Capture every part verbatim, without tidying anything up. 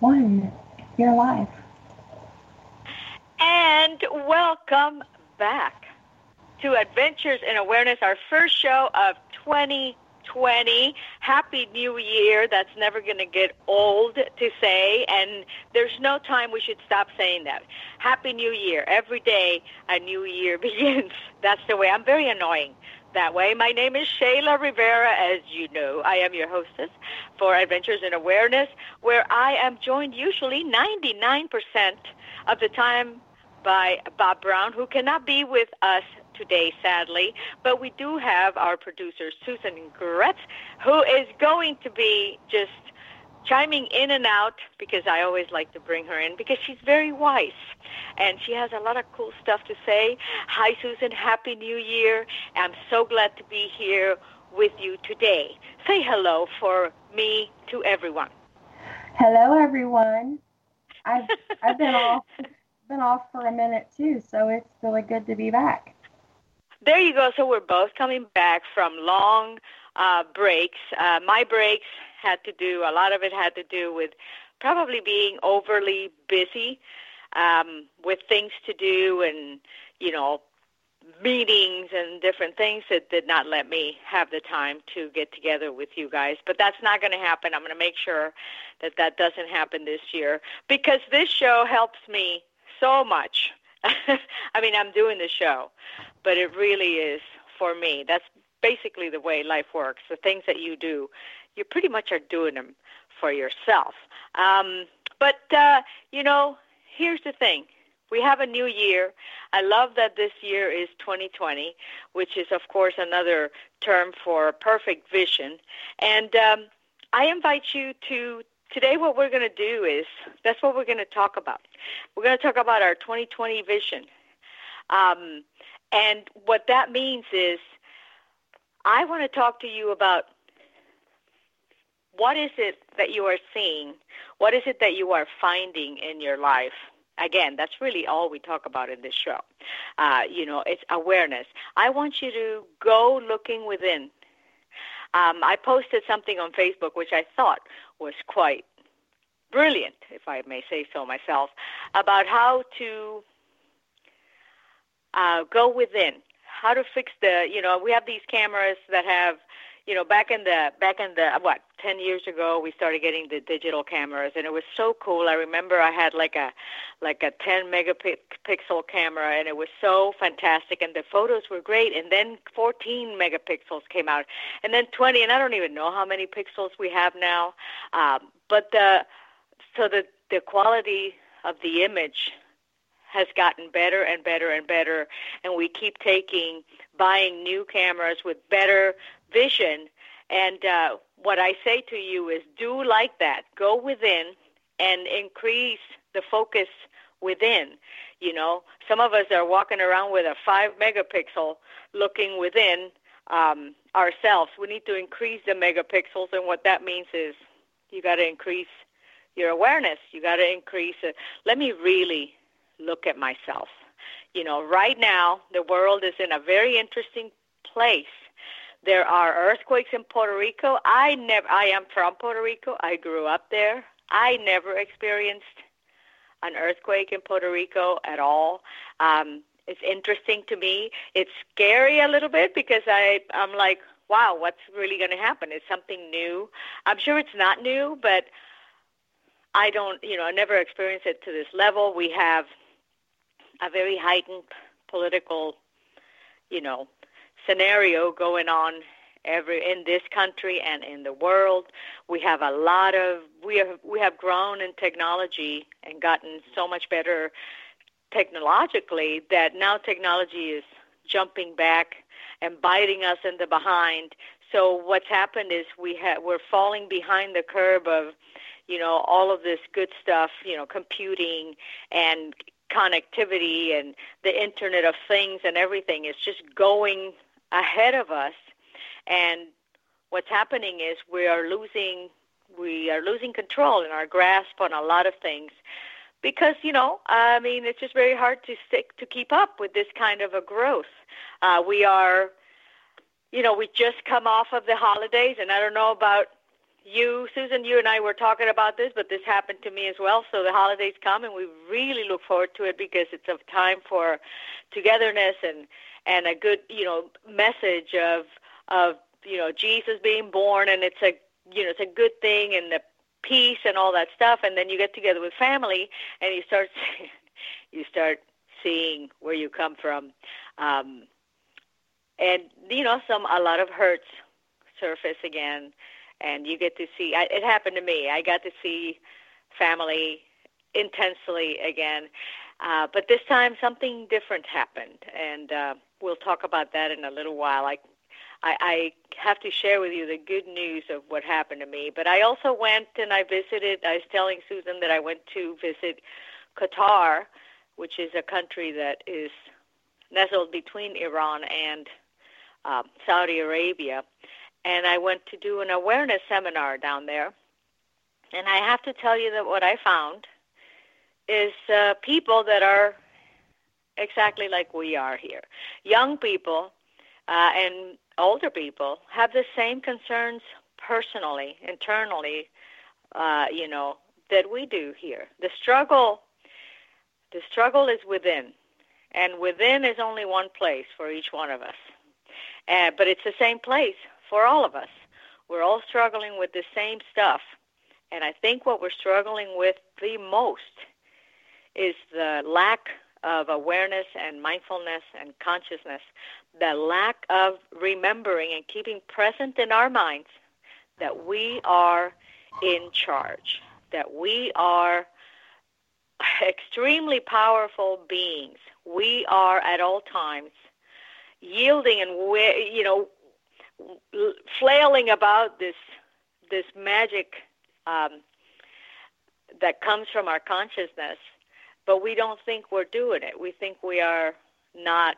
one. You're alive. And welcome back to Adventures in Awareness, our first show of twenty twenty. Happy New Year. That's never going to get old to say, and there's no time we should stop saying that. Happy New Year. Every day a new year begins. That's the way. I'm very annoying that way. My name is Shayla Rivera, as you know. I am your hostess for Adventures in Awareness, where I am joined usually ninety-nine percent of the time by Bob Brown, who cannot be with us today, sadly, but we do have our producer, Susan Gretz, who is going to be just chiming in and out, because I always like to bring her in, because she's very wise, and she has a lot of cool stuff to say. Hi, Susan. Happy New Year. I'm so glad to be here with you today. Say hello for me to everyone. Hello, everyone. I've, I've been off been off for a minute, too, so it's really good to be back. There you go. So we're both coming back from long uh, breaks. Uh, my breaks had to do, a lot of it had to do with probably being overly busy um, with things to do and, you know, meetings and different things that did not let me have the time to get together with you guys. But that's not going to happen. I'm going to make sure that that doesn't happen this year, because this show helps me so much. I mean, I'm doing the show, but it really is for me. That's basically the way life works. The things that you do, you pretty much are doing them for yourself. Um, but, uh, you know, here's the thing. We have a new year. I love that this year is twenty twenty, which is, of course, another term for perfect vision. And um, I invite you to, today what we're going to do is, that's what we're going to talk about. We're going to talk about our twenty twenty vision. Um, and what that means is, I want to talk to you about what is it that you are seeing? What is it that you are finding in your life? Again, that's really all we talk about in this show. Uh, you know, it's awareness. I want you to go looking within. Um, I posted something on Facebook, which I thought was quite brilliant, if I may say so myself, about how to uh, go within, how to fix the, you know, we have these cameras that have, you know, back in the, back in the, what, ten years ago, we started getting the digital cameras, and it was so cool. I remember I had like a, like a ten megapixel camera, and it was so fantastic, and the photos were great, and then fourteen megapixels came out, and then twenty, and I don't even know how many pixels we have now, um, but the, so the, the quality of the image has gotten better and better and better, and we keep taking, buying new cameras with better vision. And uh, what I say to you is, do like that. Go within and increase the focus within. You know, some of us are walking around with a five megapixel looking within um, ourselves. We need to increase the megapixels, and what that means is you got to increase your awareness. You got to increase it. Let me really look at myself. You know, right now the world is in a very interesting place. There are earthquakes in Puerto Rico. I never. I am from Puerto Rico. I grew up there. I never experienced an earthquake in Puerto Rico at all. Um, it's interesting to me. It's scary a little bit, because I, I'm like, wow, what's really going to happen? It's something new. I'm sure it's not new, but I don't, you know, I never experienced it to this level. We have a very heightened political, you know, scenario going on every in this country and in the world. We have a lot of we have we have grown in technology and gotten so much better technologically that now technology is jumping back and biting us in the behind. So what's happened is we ha- we're falling behind the curve of, you know, all of this good stuff, you know, computing and connectivity and the Internet of Things and everything is just going ahead of us, and what's happening is we are losing we are losing control in our grasp on a lot of things, because, you know, I mean, it's just very hard to stick to keep up with this kind of a growth. Uh, we are, you know, we just come off of the holidays, and I don't know about You, Susan, you and I were talking about this, but this happened to me as well. So the holidays come, and we really look forward to it because it's a time for togetherness and, and a good, you know, message of of you know Jesus being born, and it's a you know it's a good thing, and the peace and all that stuff. And then you get together with family, and you start you start seeing where you come from, um, and you know some a lot of hurts surface again. And you get to see, I, it happened to me, I got to see family intensely again. Uh, but this time something different happened, and uh, we'll talk about that in a little while. I, I, I have to share with you the good news of what happened to me. But I also went and I visited, I was telling Susan that I went to visit Qatar, which is a country that is nestled between Iran and uh, Saudi Arabia. And I went to do an awareness seminar down there. And I have to tell you that what I found is uh, people that are exactly like we are here. Young people uh, and older people have the same concerns personally, internally, uh, you know, that we do here. The struggle, the struggle is within. And within is only one place for each one of us. Uh, but it's the same place. For all of us, we're all struggling with the same stuff. And I think what we're struggling with the most is the lack of awareness and mindfulness and consciousness, the lack of remembering and keeping present in our minds that we are in charge, that we are extremely powerful beings. We are at all times yielding and, we, you know, flailing about this this magic um, that comes from our consciousness, but we don't think we're doing it. We think we are not,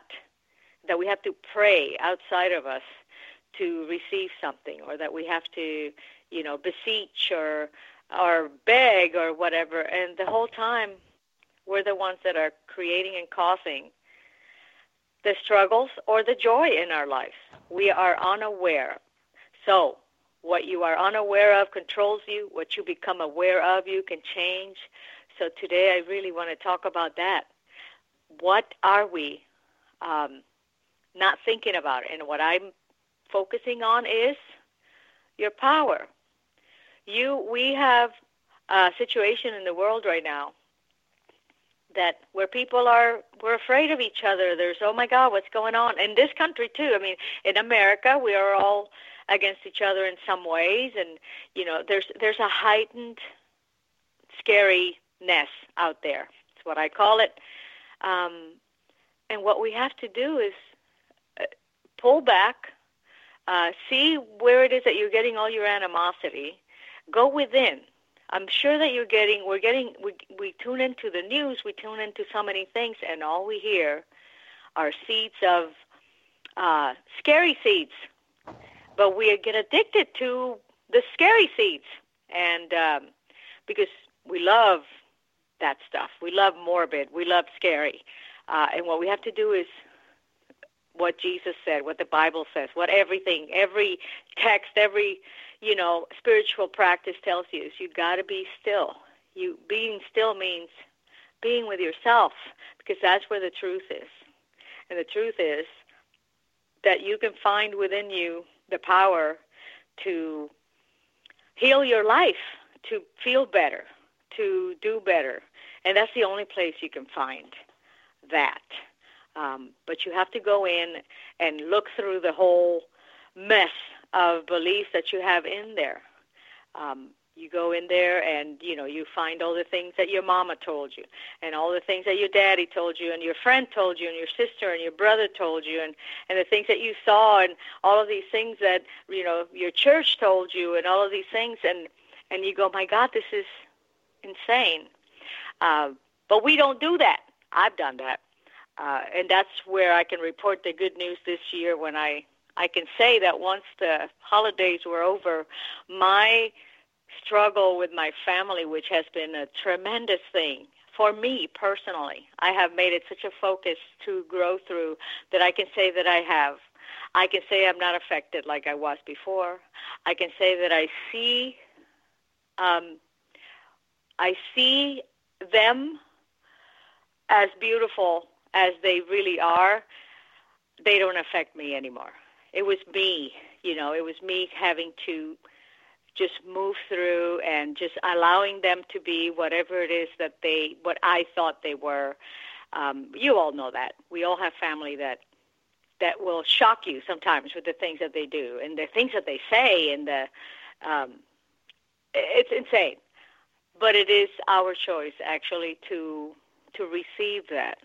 that we have to pray outside of us to receive something, or that we have to, you know, beseech or or beg or whatever. And the whole time, we're the ones that are creating and causing the struggles or the joy in our life. We are unaware. So what you are unaware of controls you. What you become aware of, you can change. So today I really want to talk about that. What are we um, not thinking about? And what I'm focusing on is your power. You, we have a situation in the world right now that where people are, we're afraid of each other. There's, oh my God, what's going on? In this country too. I mean, in America, we are all against each other in some ways. And, you know, there's there's a heightened scariness out there. That's what I call it. Um, and what we have to do is pull back, uh, see where it is that you're getting all your animosity, go within. I'm sure that you're getting, we're getting, we, we tune into the news, we tune into so many things, and all we hear are seeds of, uh, scary seeds. But we get addicted to the scary seeds, and um, because we love that stuff. We love morbid, we love scary. Uh, and what we have to do is what Jesus said, what the Bible says, what everything, every text, every you know, spiritual practice tells you is you got to be still. You being still means being with yourself, because that's where the truth is. And the truth is that you can find within you the power to heal your life, to feel better, to do better. And that's the only place you can find that. Um, but you have to go in and look through the whole mess of beliefs that you have in there. Um, you go in there and, you know, you find all the things that your mama told you and all the things that your daddy told you and your friend told you and your sister and your brother told you and, and the things that you saw and all of these things that, you know, your church told you and all of these things. And, and you go, my God, this is insane. Uh, but we don't do that. I've done that. Uh, and that's where I can report the good news this year when I I can say that once the holidays were over, my struggle with my family, which has been a tremendous thing for me personally, I have made it such a focus to grow through that I can say that I have. I can say I'm not affected like I was before. I can say that I see Um, I see them as beautiful as they really are. They don't affect me anymore. It was me, you know, it was me having to just move through and just allowing them to be whatever it is that they, what I thought they were. Um, you all know that. We all have family that that will shock you sometimes with the things that they do and the things that they say, and the um, it's insane. But it is our choice, actually, to to receive that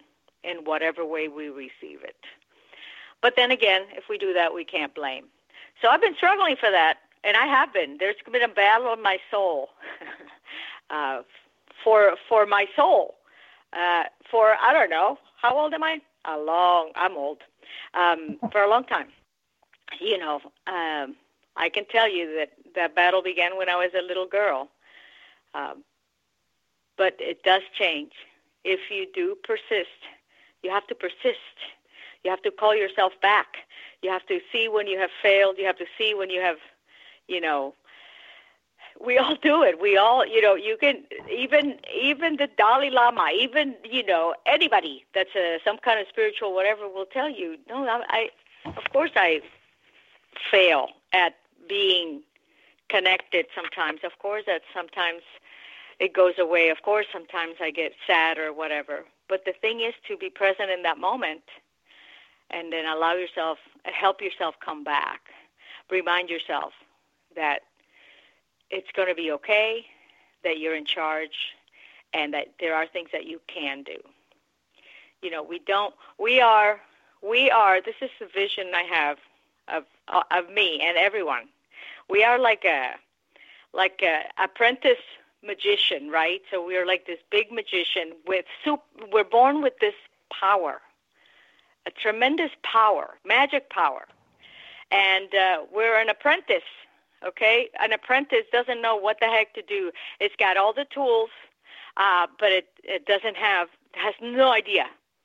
in whatever way we receive it. But then again, if we do that, we can't blame. So I've been struggling for that, and I have been. There's been a battle in my soul uh, for for my soul. Uh, for, I don't know, how old am I? A long, I'm old, um, for a long time. You know, um, I can tell you that that battle began when I was a little girl. Um, but it does change. If you do persist, you have to persist. You have to call yourself back. You have to see when you have failed. You have to see when you have, you know, we all do it. We all, you know, you can, even even the Dalai Lama, even, you know, anybody that's a, some kind of spiritual whatever will tell you, no, I, I, of course I fail at being connected sometimes. Of course that sometimes it goes away. Of course sometimes I get sad or whatever. But the thing is to be present in that moment and then allow yourself, help yourself come back. Remind yourself that it's going to be okay, that you're in charge, and that there are things that you can do. You know, we don't, we are, we are, this is the vision I have of of me and everyone. We are like a, like a apprentice magician, right? So we are like this big magician with, soup, we're born with this power, a tremendous power, magic power. And uh, we're an apprentice. Okay, an apprentice doesn't know what the heck to do. It's got all the tools, uh, but it, it doesn't have, has no idea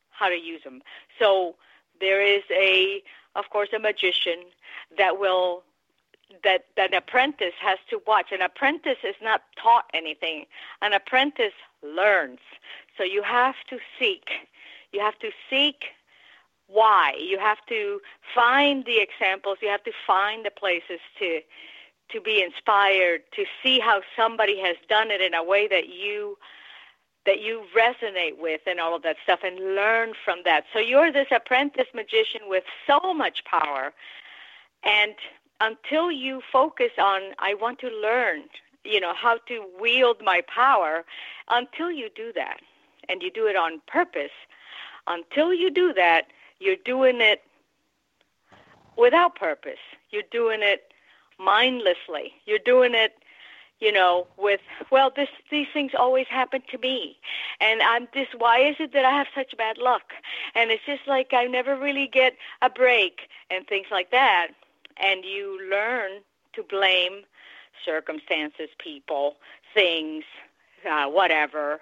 how to use them. So there is a, of course, a magician that will, that, that an apprentice has to watch. An apprentice is not taught anything. An apprentice learns. So you have to seek. You have to seek why. You have to find the examples. You have to find the places to to be inspired, to see how somebody has done it in a way that you that you resonate with and all of that stuff, and learn from that. So you're this apprentice magician with so much power. And until you focus on, I want to learn, you know, how to wield my power, until you do that, and you do it on purpose, until you do that, you're doing it without purpose. You're doing it mindlessly. You're doing it, you know, with, well, this, these things always happen to me, and I'm this, why is it that I have such bad luck? And it's just like I never really get a break and things like that. And you learn to blame circumstances, people, things, uh, whatever.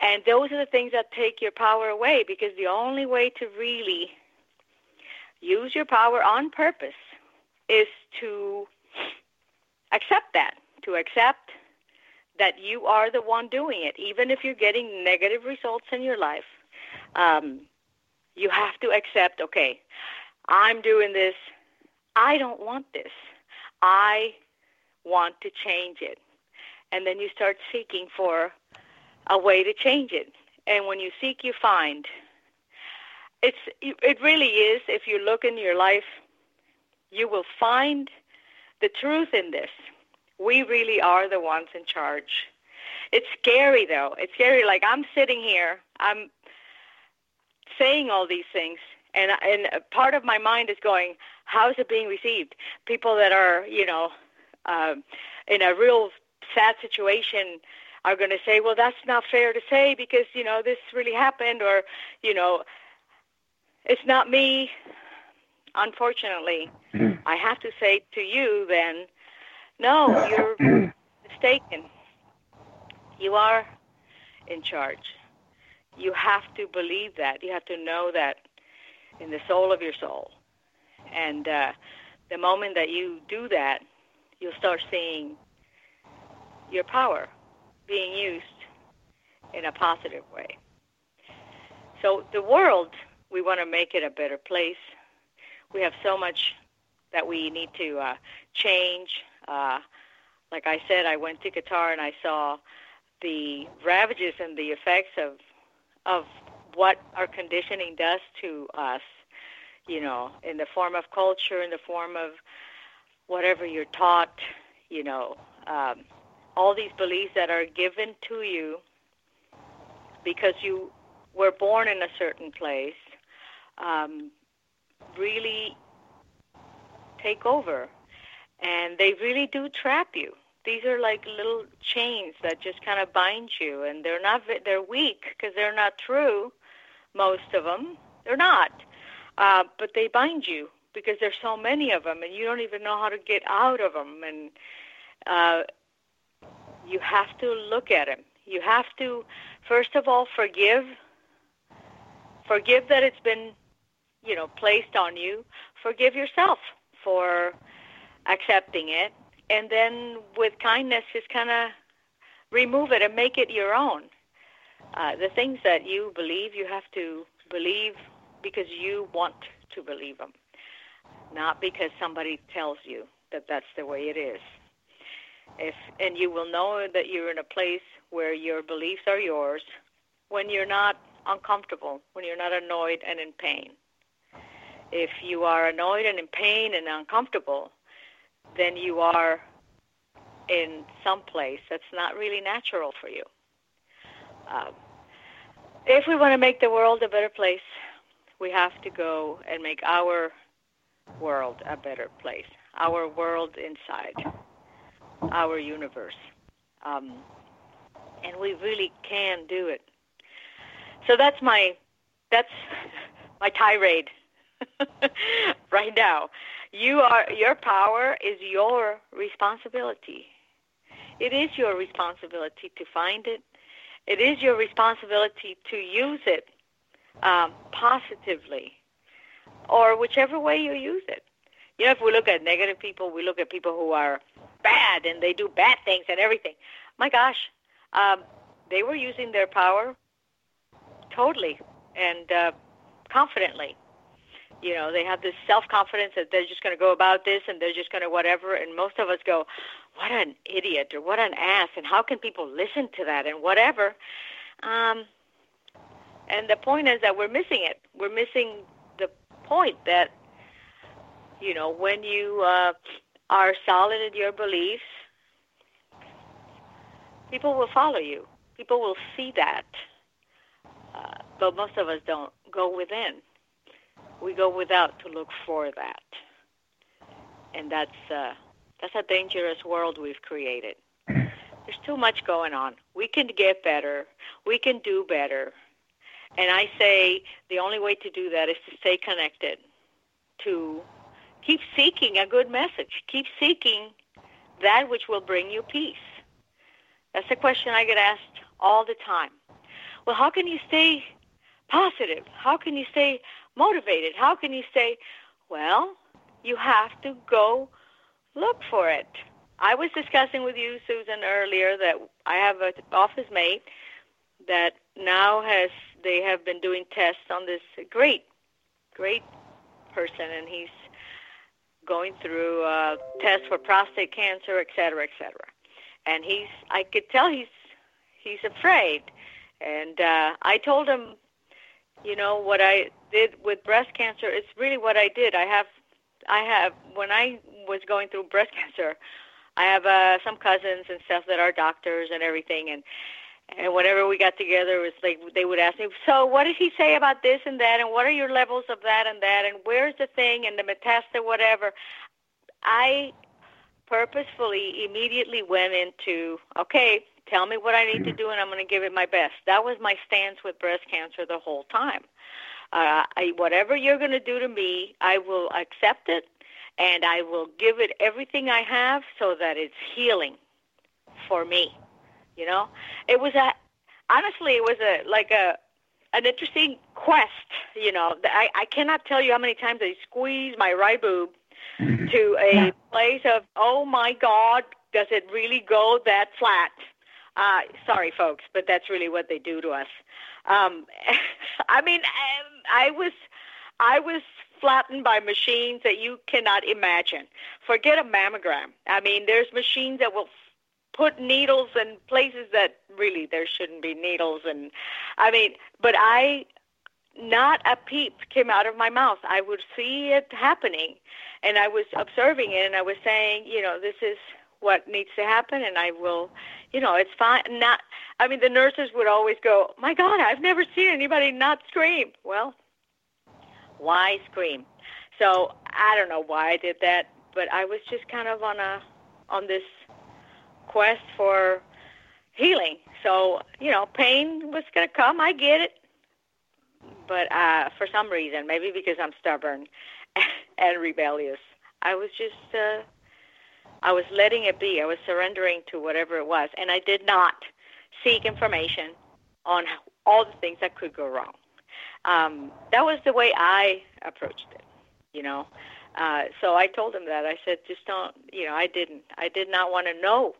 And those are the things that take your power away, because the only way to really use your power on purpose is to accept that, to accept that you are the one doing it. Even if you're getting negative results in your life, um, you have to accept, okay, I'm doing this. I don't want this. I want to change it. And then you start seeking for a way to change it. And when you seek, you find. It's, it really is, if you look in your life, you will find the truth in this. We really are the ones in charge. It's scary, though. It's scary. Like, I'm sitting here, I'm saying all these things, and and part of my mind is going, how is it being received? People that are, you know, uh, in a real sad situation are going to say, well, that's not fair to say because, you know, this really happened, or, you know, it's not me. Unfortunately, I have to say to you then, no, you're mistaken. You are in charge. You have to believe that. You have to know that in the soul of your soul. And uh, the moment that you do that, you'll start seeing your power being used in a positive way. So the world, we want to make it a better place. We have so much that we need to uh, change. Uh, like I said, I went to Qatar and I saw the ravages and the effects of of what our conditioning does to us, you know, in the form of culture, in the form of whatever you're taught, you know, um, all these beliefs that are given to you because you were born in a certain place, um, really take over. And they really do trap you. These are like little chains that just kind of bind you, and they're not, they're weak because they're not true, most of them. They're not. Uh, but they bind you because there's so many of them, and you don't even know how to get out of them. And uh, you have to look at them. You have to, first of all, forgive. Forgive that it's been, you know, placed on you. Forgive yourself for accepting it, and then with kindness just kind of remove it and make it your own. Uh, the things that you believe, you have to believe because you want to believe them, not because somebody tells you that that's the way it is. If and you will know that you're in a place where your beliefs are yours when you're not uncomfortable, when you're not annoyed and in pain. If you are annoyed and in pain and uncomfortable, then you are in some place that's not really natural for you. Um, if we want to make the world a better place, we have to go and make our world a better place, our world inside, our universe. Um, and we really can do it. So that's my, that's my tirade right now. You are, your power is your responsibility. It is your responsibility to find it. It is your responsibility to use it um, positively, or whichever way you use it. You know, if we look at negative people, we look at people who are bad and they do bad things and everything. My gosh, um, they were using their power totally and uh, confidently. You know, they have this self-confidence that they're just going to go about this and they're just going to whatever. And most of us go, what an idiot or what an ass. And how can people listen to that and whatever? Um, and the point is that we're missing it. We're missing the point that, you know, when you uh, are solid in your beliefs, people will follow you. People will see that. Uh, but most of us don't go within. We go without to look for that, and that's uh, that's a dangerous world we've created. There's too much going on. We can get better. We can do better, and I say the only way to do that is to stay connected, to keep seeking a good message, keep seeking that which will bring you peace. That's a question I get asked all the time. Well, how can you stay positive? How can you stay motivated? How can you say, well, you have to go look for it. I was discussing with you, Susan, earlier that I have an office mate that now has, they have been doing tests on this great, great person, and he's going through uh, tests for prostate cancer, et cetera, et cetera. And he's, I could tell he's, he's afraid. And uh, I told him, you know, what I did with breast cancer, it's really what I did. I have, I have, when I was going through breast cancer, I have uh, some cousins and stuff that are doctors and everything. And, and whenever we got together, it was like they would ask me, so what did he say about this and that? And what are your levels of that and that? And where's the thing and the metastasis, whatever? I purposefully immediately went into, okay, tell me what I need to do, and I'm going to give it my best. That was my stance with breast cancer the whole time. Uh, I, whatever you're going to do to me, I will accept it, and I will give it everything I have so that it's healing for me. You know, it was a honestly, it was a like a an interesting quest. You know, I, I cannot tell you how many times I squeezed my right boob to a place of, oh my God, does it really go that flat? Uh, sorry, folks, but that's really what they do to us. Um, I mean, I, I was, I was flattened by machines that you cannot imagine. Forget a mammogram. I mean, there's machines that will put needles in places that really there shouldn't be needles. And I mean, but I, not a peep came out of my mouth. I would see it happening, and I was observing it, and I was saying, you know, this is what needs to happen, and I will, you know, it's fine. Not, I mean, the nurses would always go, my God, I've never seen anybody not scream. Well, why scream? So I don't know why I did that, but I was just kind of on a, on this quest for healing. So, you know, pain was going to come. I get it. But uh, for some reason, maybe because I'm stubborn and rebellious, I was just, uh, I was letting it be. I was surrendering to whatever it was. And I did not seek information on all the things that could go wrong. Um, that was the way I approached it, you know. Uh, so I told him that. I said, just don't, you know, I didn't. I did not want to know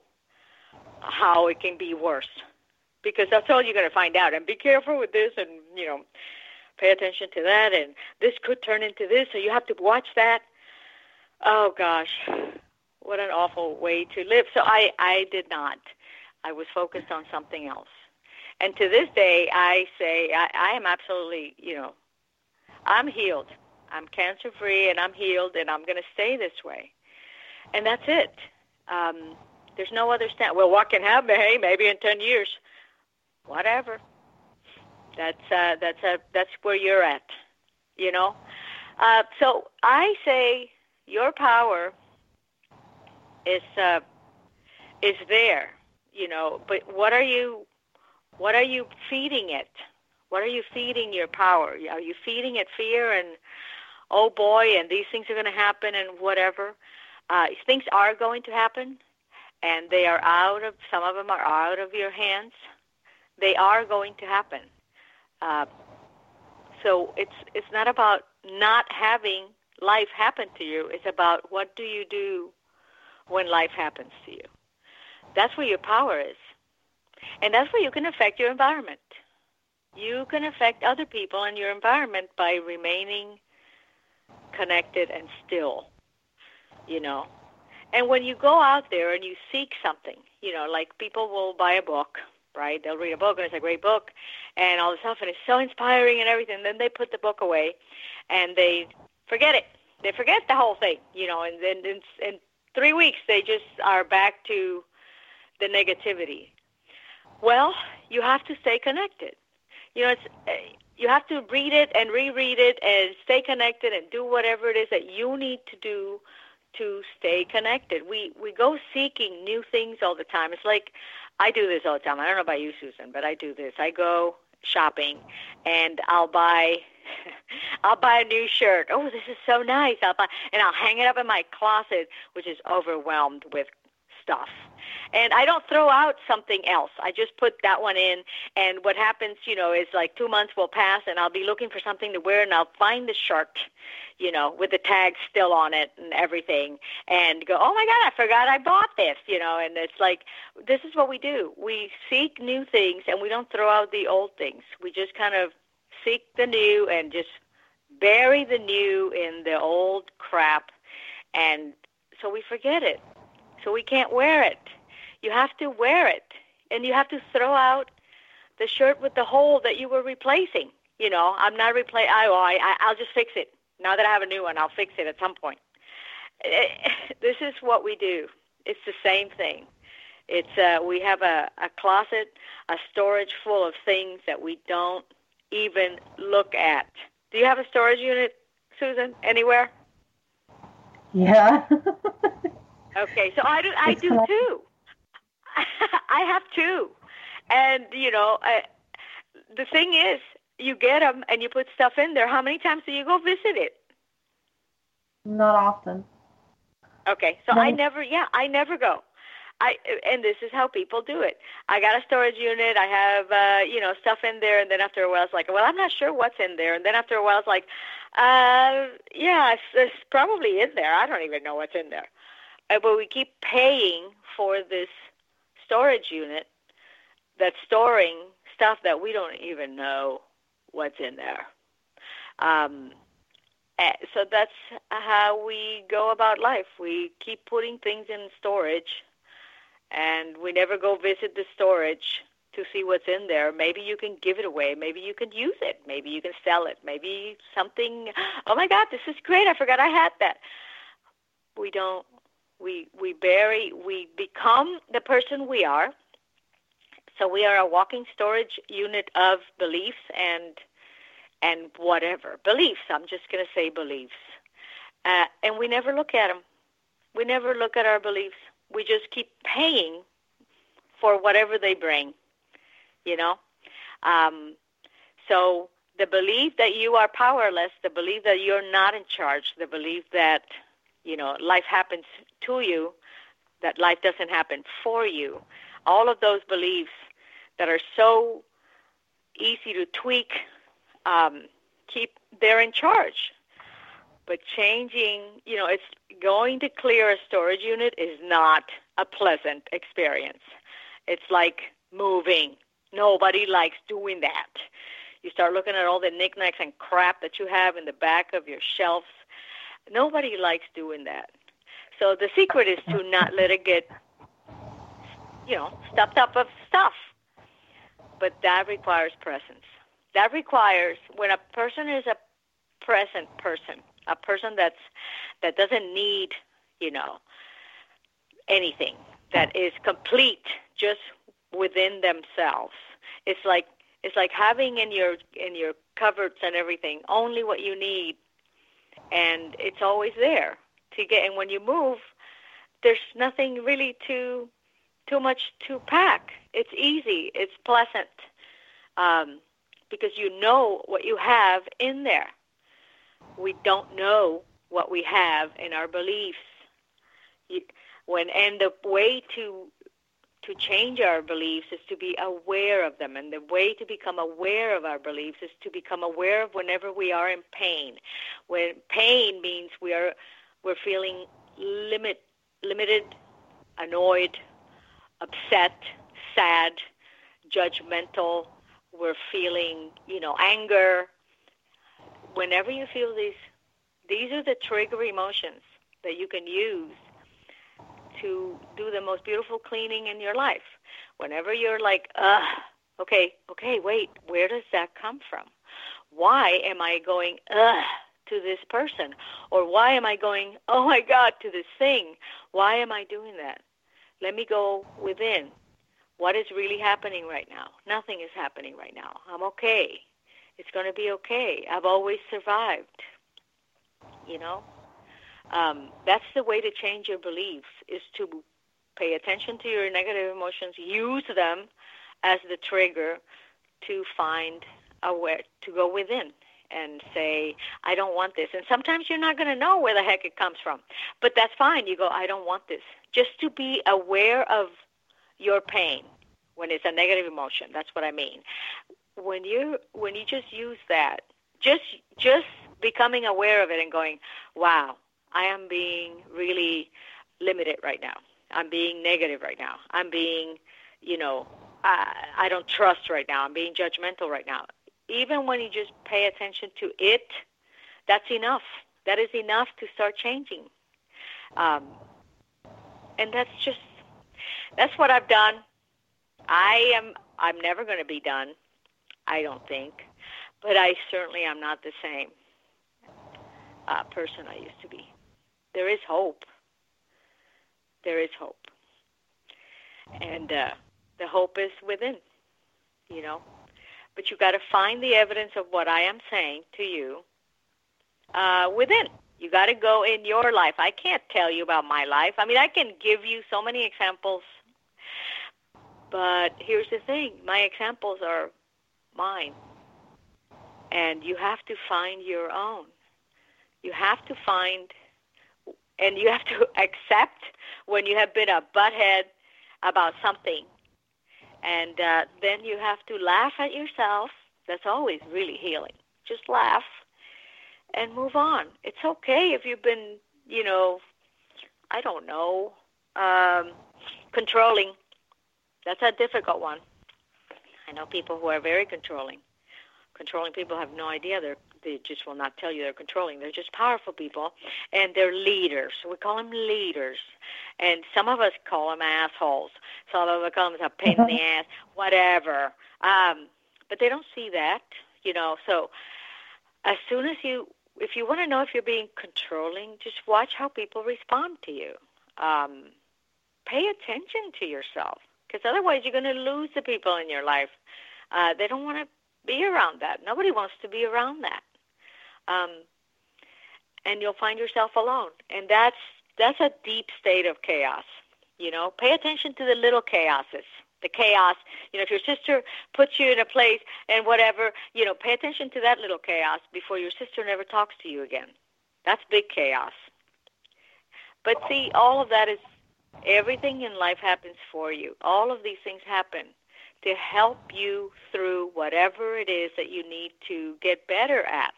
how it can be worse. Because that's all you're going to find out. And be careful with this and, you know, pay attention to that, and this could turn into this, so you have to watch that. Oh, gosh, what an awful way to live. So I, I did not. I was focused on something else. And to this day, I say I, I am absolutely, you know, I'm healed. I'm cancer-free, and I'm healed, and I'm going to stay this way. And that's it. Um, there's no other stand. Well, what can happen? Hey, maybe in ten years. Whatever. That's uh, that's uh, that's where you're at, you know. Uh, so I say your power is uh, is there, you know. But what are you what are you feeding it? What are you feeding your power? Are you feeding it fear and oh boy, and these things are going to happen and whatever? Uh, things are going to happen, and they are out of some of them are out of your hands. They are going to happen. Uh, so it's it's not about not having life happen to you. It's about what do you do when life happens to you. That's where your power is. And that's where you can affect your environment. You can affect other people and your environment by remaining connected and still, you know. And when you go out there and you seek something, you know, like people will buy a book, right? They'll read a book, and it's a great book, and all this stuff, and it's so inspiring and everything. Then they put the book away, and they forget it. They forget the whole thing, you know, and then in, in three weeks, they just are back to the negativity. Well, you have to stay connected. You know, it's, you have to read it and reread it and stay connected and do whatever it is that you need to do to stay connected. We we go seeking new things all the time. It's like I do this all the time. I don't know about you, Susan, but I do this. I go shopping, and I'll buy I'll buy a new shirt. Oh, this is so nice. I'll buy, and I'll hang it up in my closet, which is overwhelmed with stuff. And I don't throw out something else. I just put that one in, and what happens, you know, is like two months will pass, and I'll be looking for something to wear, and I'll find the shirt, you know, with the tag still on it and everything, and go, oh, my God, I forgot I bought this, you know. And it's like, this is what we do. We seek new things, and we don't throw out the old things. We just kind of seek the new and just bury the new in the old crap, and so we forget it. So we can't wear it. You have to wear it, and you have to throw out the shirt with the hole that you were replacing. You know, I'm not replacing. I, I, I'll just fix it. Now that I have a new one, I'll fix it at some point. It, this is what we do. It's the same thing. It's uh, we have a, a closet, a storage full of things that we don't even look at. Do you have a storage unit, Susan, anywhere? Yeah. Okay, so I do. I do too. I have two, and you know, I, the thing is, you get them and you put stuff in there. How many times do you go visit it? Not often. Okay, so no. I never. Yeah, I never go. I and this is how people do it. I got a storage unit. I have uh, you know stuff in there, and then after a while, it's like, well, I'm not sure what's in there, and then after a while, it's like, uh, yeah, it's, it's probably in there. I don't even know what's in there. but we keep paying for this storage unit that's storing stuff that we don't even know what's in there. Um, so that's how we go about life. We keep putting things in storage, and we never go visit the storage to see what's in there. Maybe you can give it away. Maybe you can use it. Maybe you can sell it. Maybe something, oh, my God, this is great. I forgot I had that. We don't, we we bury, we become the person we are. So we are a walking storage unit of beliefs and and whatever. Beliefs, I'm just going to say beliefs. Uh, and we never look at them. We never look at our beliefs. We just keep paying for whatever they bring, you know. Um, so the belief that you are powerless, the belief that you're not in charge, the belief that, you know, life happens to you, that life doesn't happen for you, all of those beliefs that are so easy to tweak, um, keep, they're in charge. But changing, you know, it's going to clear a storage unit is not a pleasant experience. It's like moving. Nobody likes doing that. You start looking at all the knickknacks and crap that you have in the back of your shelves. Nobody likes doing that. So the secret is to not let it get, you know, stuffed up of stuff. But that requires presence. That requires, when a person is a present person, a person that's that doesn't need, you know, anything, that is complete just within themselves. It's like it's like having in your in your cupboards and everything only what you need, and it's always there to get. And when you move, there's nothing really too too much to pack. It's easy. It's pleasant, um, because you know what you have in there. We don't know what we have in our beliefs. You, when and the way to to change our beliefs is to be aware of them, and the way to become aware of our beliefs is to become aware of whenever we are in pain. When pain means we are we're feeling limit limited, annoyed, upset, sad, judgmental. We're feeling, you know, anger. Whenever you feel these, these are the trigger emotions that you can use to do the most beautiful cleaning in your life. Whenever you're like, ugh, okay, okay, wait, where does that come from? Why am I going, ugh, to this person? Or why am I going, oh, my God, to this thing? Why am I doing that? Let me go within. What is really happening right now? Nothing is happening right now. I'm okay. It's going to be okay. I've always survived, you know. Um, that's the way to change your beliefs, is to pay attention to your negative emotions, use them as the trigger to find aware, to go within and say, I don't want this. And sometimes you're not going to know where the heck it comes from, but that's fine. You go, I don't want this. Just to be aware of your pain when it's a negative emotion. That's what I mean. When you when you just use that, just just becoming aware of it and going, wow, I am being really limited right now. I'm being negative right now. I'm being, you know, I, I don't trust right now. I'm being judgmental right now. Even when you just pay attention to it, that's enough. That is enough to start changing. Um, and that's just, that's what I've done. I am, I'm never going to be done, I don't think, but I certainly am not the same uh, person I used to be. There is hope. There is hope. And uh, the hope is within, you know. But you got to find the evidence of what I am saying to you uh, within. You got to go in your life. I can't tell you about my life. I mean, I can give you so many examples, but here's the thing. My examples are mine, and you have to find your own. You have to find, and you have to accept when you have been a butthead about something, and uh, then you have to laugh at yourself. That's always really healing. Just laugh and move on. It's okay if you've been, you know, I don't know, um, controlling. That's a difficult one. I know people who are very controlling. Controlling people have no idea. They're, they just will not tell you they're controlling. They're just powerful people, and they're leaders. We call them leaders. And some of us call them assholes. Some of us call them a pain in the ass, whatever. Um, but they don't see that, you know. So as soon as you, if you want to know if you're being controlling, just watch how people respond to you. Um, pay attention to yourself, because otherwise you're going to lose the people in your life. Uh, they don't want to be around that. Nobody wants to be around that. Um, and you'll find yourself alone. And that's that's a deep state of chaos. You know, pay attention to the little chaoses, the chaos. You know, if your sister puts you in a place and whatever, you know, pay attention to that little chaos before your sister never talks to you again. That's big chaos. But see, all of that is, everything in life happens for you. All of these things happen to help you through whatever it is that you need to get better at.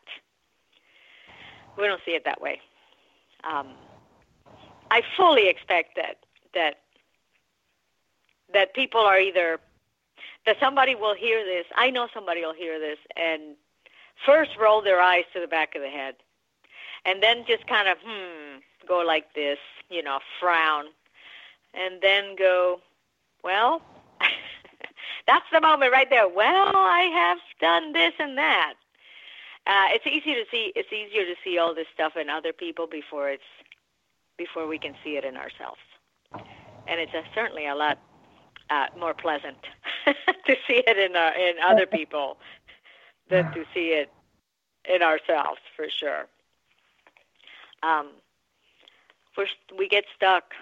We don't see it that way. Um, I fully expect that that that people are either, that somebody will hear this, I know somebody will hear this, and first roll their eyes to the back of the head, and then just kind of, hmm, go like this, you know, frown, and then go, well, that's the moment right there. Well, I have done this and that. Uh, it's easy to see. It's easier to see all this stuff in other people before it's before we can see it in ourselves. And it's a, certainly a lot uh, more pleasant to see it in our, in other people than to see it in ourselves, for sure. Um, we're, we get stuck.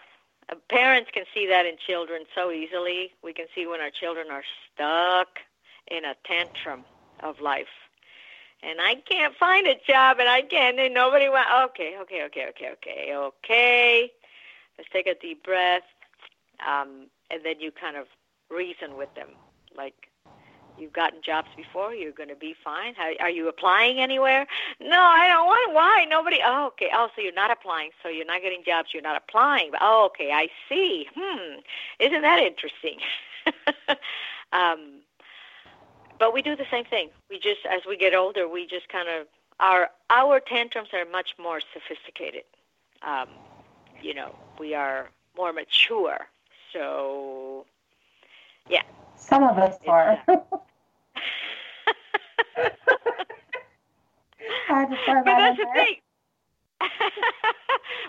Parents can see that in children so easily. We can see when our children are stuck in a tantrum of life. And I can't find a job, and I can't, and nobody went, okay, okay, okay, okay, okay, okay. Let's take a deep breath. Um, and then you kind of reason with them. Like, you've gotten jobs before, you're going to be fine. How, are you applying anywhere? No, I don't want, why? Nobody, oh, okay, oh, so you're not applying, so you're not getting jobs, you're not applying. Oh, okay, I see. Hmm, isn't that interesting? um, but we do the same thing. We just, as we get older, we just kind of, our, our tantrums are much more sophisticated. Um, you know, we are more mature, so, yeah. Some of us are. Hard to but that's the thing.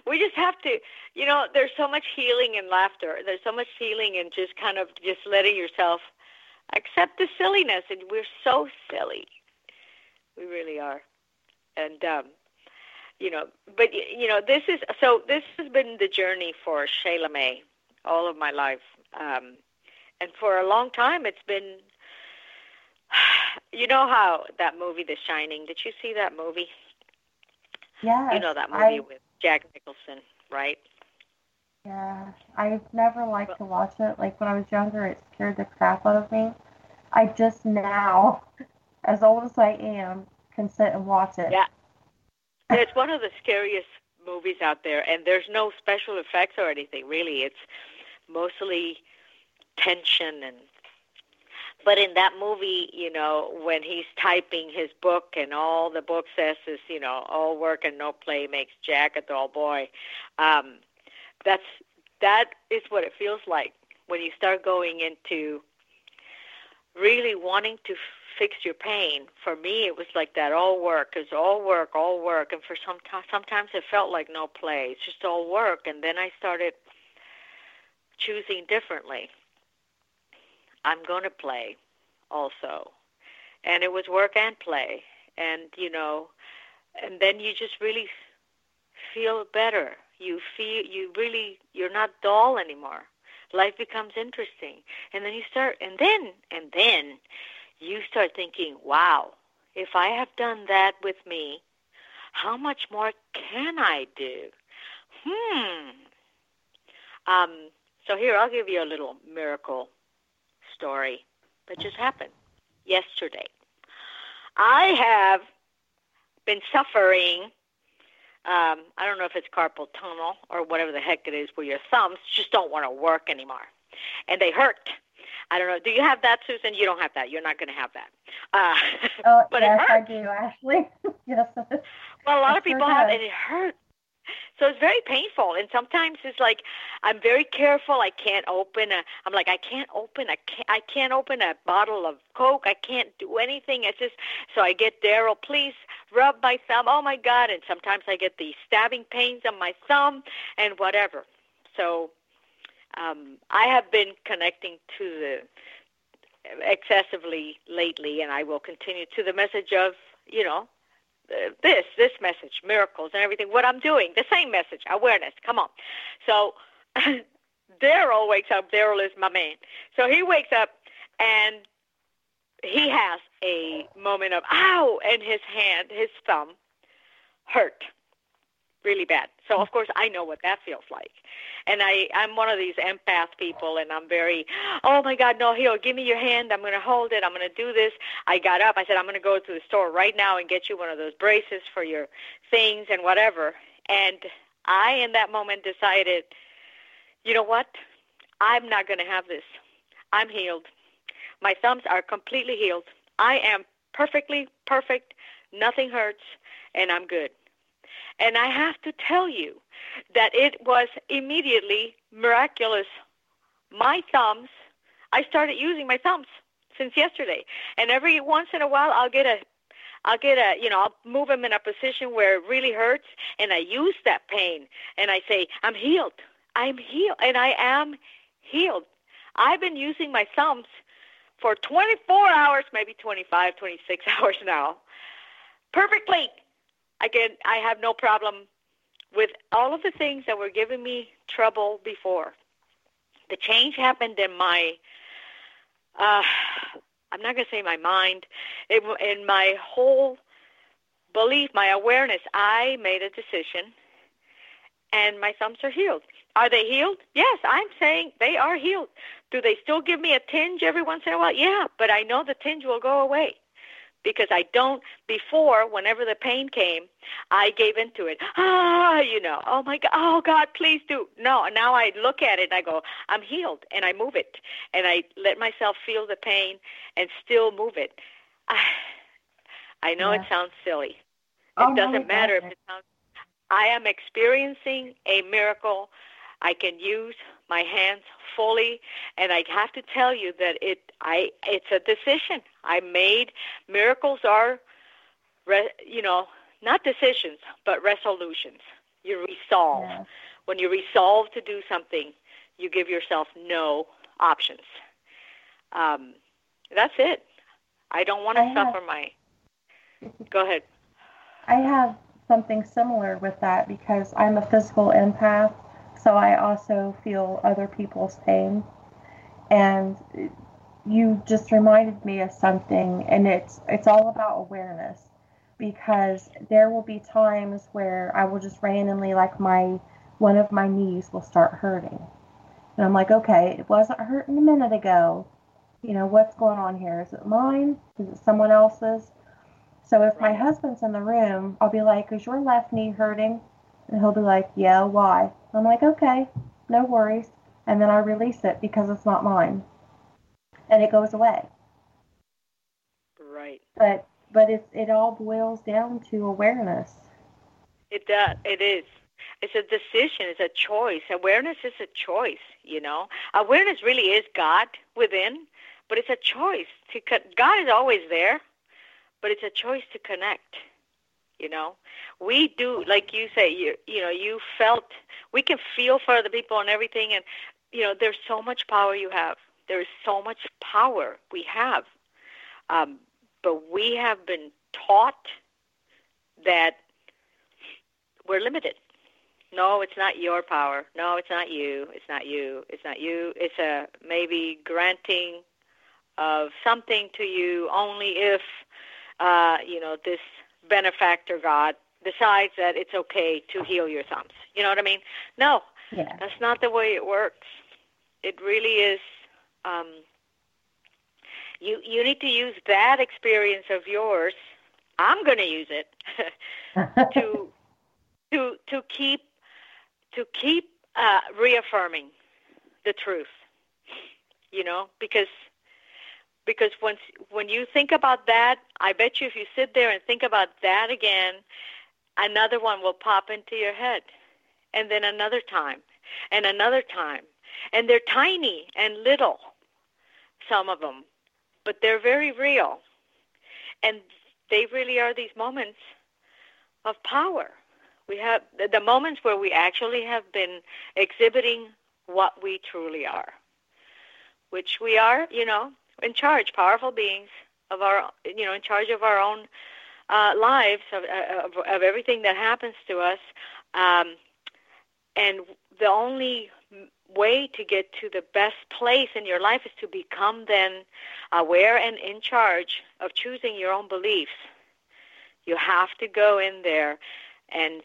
We just have to, you know, there's so much healing in laughter. There's so much healing in just kind of just letting yourself accept the silliness. And we're so silly. We really are. And, um, you know, but, you know, this is, so this has been the journey for Shayla May all of my life. Um And for a long time, it's been, you know how that movie, The Shining, did you see that movie? Yeah. You know that movie I, with Jack Nicholson, right? Yeah. I've never liked well, to watch it. Like, when I was younger, it scared the crap out of me. I just now, as old as I am, can sit and watch it. Yeah. It's one of the scariest movies out there, and there's no special effects or anything, really. It's mostly tension. And but in that movie, you know, when he's typing his book and all the book says is, you know, all work and no play makes Jack a dull boy, um that's that is what it feels like when you start going into really wanting to fix your pain. For me, it was like that. All work is all work, all work. And for some t- sometimes it felt like no play. It's just all work. And then I started choosing differently. I'm going to play also. And it was work and play. And, you know, and then you just really feel better. You feel, you really, you're not dull anymore. Life becomes interesting. And then you start, and then, and then you start thinking, wow, if I have done that with me, how much more can I do? Hmm. Um, so here, I'll give you a little miracle story that just happened yesterday. I have been suffering um, I don't know if it's carpal tunnel or whatever the heck it is, where your thumbs just don't want to work anymore. And they hurt. I don't know. Do you have that, Susan? You don't have that. You're not going to have that. Uh, oh, but yes, it hurts. I do, Ashley. Yes. Well, a lot of people have it. It hurts. So it's very painful. And sometimes it's like, I'm very careful. I can't open a, I'm like, I can't open a, I can't open a bottle of Coke. I can't do anything. It's just, so I get Daryl, please rub my thumb. Oh my God. And sometimes I get the stabbing pains on my thumb and whatever. So um, I have been connecting to the excessively lately, and I will continue to the message of, you know, This, this message, miracles and everything, what I'm doing, the same message, awareness, come on. So Daryl wakes up. Daryl is my man. So he wakes up, and he has a moment of, ow, and his hand, his thumb hurt really bad. So, of course, I know what that feels like. And I, I'm one of these empath people, and I'm very, oh, my God, no, here, give me your hand. I'm going to hold it. I'm going to do this. I got up. I said, I'm going to go to the store right now and get you one of those braces for your things and whatever. And I, in that moment, decided, you know what? I'm not going to have this. I'm healed. My thumbs are completely healed. I am perfectly perfect. Nothing hurts, and I'm good. And I have to tell you that it was immediately miraculous. My thumbs, I started using my thumbs since yesterday. And every once in a while, I'll get a, I'll get a, you know, I'll move them in a position where it really hurts. And I use that pain. And I say, I'm healed. I'm healed. And I am healed. I've been using my thumbs for twenty-four hours, maybe twenty-five, twenty-six hours now. Perfectly. Again, I have no problem with all of the things that were giving me trouble before. The change happened in my, uh, I'm not going to say my mind, it, in my whole belief, my awareness. I made a decision, and my thumbs are healed. Are they healed? Yes, I'm saying they are healed. Do they still give me a tinge every once in a while? Yeah, but I know the tinge will go away. Because I don't, before, whenever the pain came, I gave into it. Ah, you know, oh, my God, oh, God, please do. No, now I look at it, and I go, I'm healed, and I move it. And I let myself feel the pain and still move it. I, I know yeah. It sounds silly. It oh, doesn't matter God. If it sounds I am experiencing a miracle. I can use my hands fully, and I have to tell you that it I it's a decision I made. Miracles are, re, you know, not decisions, but resolutions. You resolve. Yeah. When you resolve to do something, you give yourself no options. Um, that's it. I don't want to suffer have, my... Go ahead. I have something similar with that because I'm a physical empath. So I also feel other people's pain, and you just reminded me of something, and it's it's all about awareness, because there will be times where I will just randomly, like my one of my knees will start hurting, and I'm like, okay, it wasn't hurting a minute ago, you know, what's going on here? Is it mine? Is it someone else's? So if my husband's in the room, I'll be like, is your left knee hurting? And he'll be like, yeah, why? I'm like, okay, no worries. And then I release it because it's not mine. And it goes away. Right. But but it, it all boils down to awareness. It does. It is. It's a decision. It's a choice. Awareness is a choice, you know. Awareness really is God within, but it's a choice. To co- God is always there, but it's a choice to connect. You know, we do, like you say, you you know, you felt, we can feel for other people and everything. And, you know, there's so much power you have. There is so much power we have. Um, but we have been taught that we're limited. No, it's not your power. No, it's not you. It's not you. It's not you. It's a maybe granting of something to you only if, uh, you know, this benefactor God decides that it's okay to heal your thumbs. You know what I mean? No, yeah. That's not the way it works. It really is. Um, you you need to use that experience of yours. I'm going to use it to to to keep to keep uh, reaffirming the truth, you know, because because once when you think about that, I bet you if you sit there and think about that again, another one will pop into your head, and then another time, and another time, and they're tiny and little, some of them, but they're very real, and they really are these moments of power. We have the moments where we actually have been exhibiting what we truly are, which we are, you know, in charge, powerful beings of our, you know, in charge of our own uh, lives, of, of, of everything that happens to us. Um, and the only way to get to the best place in your life is to become then aware and in charge of choosing your own beliefs. You have to go in there and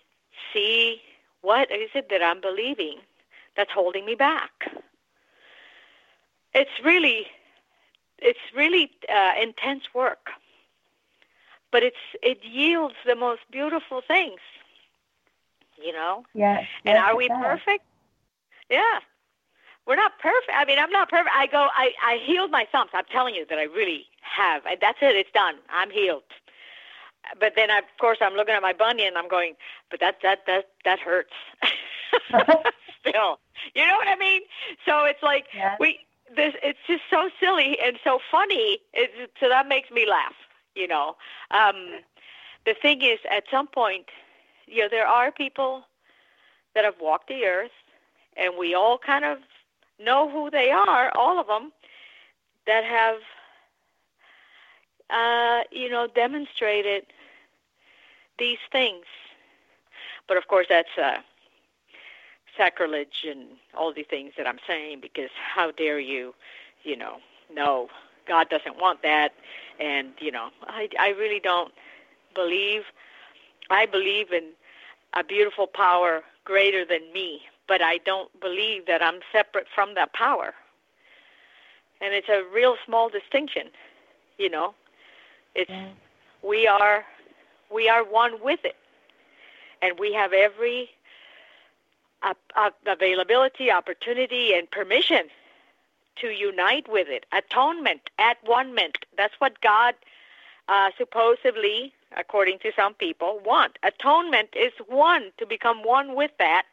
see, what is it that I'm believing that's holding me back? It's really, it's really uh, intense work, but it's it yields the most beautiful things, you know. Yes. And yes, are we perfect? Yeah, we're not perfect. I mean, I'm not perfect. I go, I, I healed my thumbs. I'm telling you that I really have. That's it. It's done. I'm healed. But then, I, of course, I'm looking at my bunion, and I'm going, but that that that that hurts still. You know what I mean? So it's like yes. we. This, it's just so silly and so funny. It, so that makes me laugh, you know. Um, the thing is, at some point, you know, there are people that have walked the earth, and we all kind of know who they are, all of them, that have, uh, you know, demonstrated these things. But, of course, that's... Uh, sacrilege and all the things that I'm saying, because how dare you, you know, no, God doesn't want that. And, you know, I, I really don't believe, I believe in a beautiful power greater than me, but I don't believe that I'm separate from that power. And it's a real small distinction, you know. It's, yeah. we are, we are one with it. And we have every availability, opportunity, and permission to unite with it. Atonement, at one-ment. That's what God uh, supposedly, according to some people, want. Atonement is one. To become one with that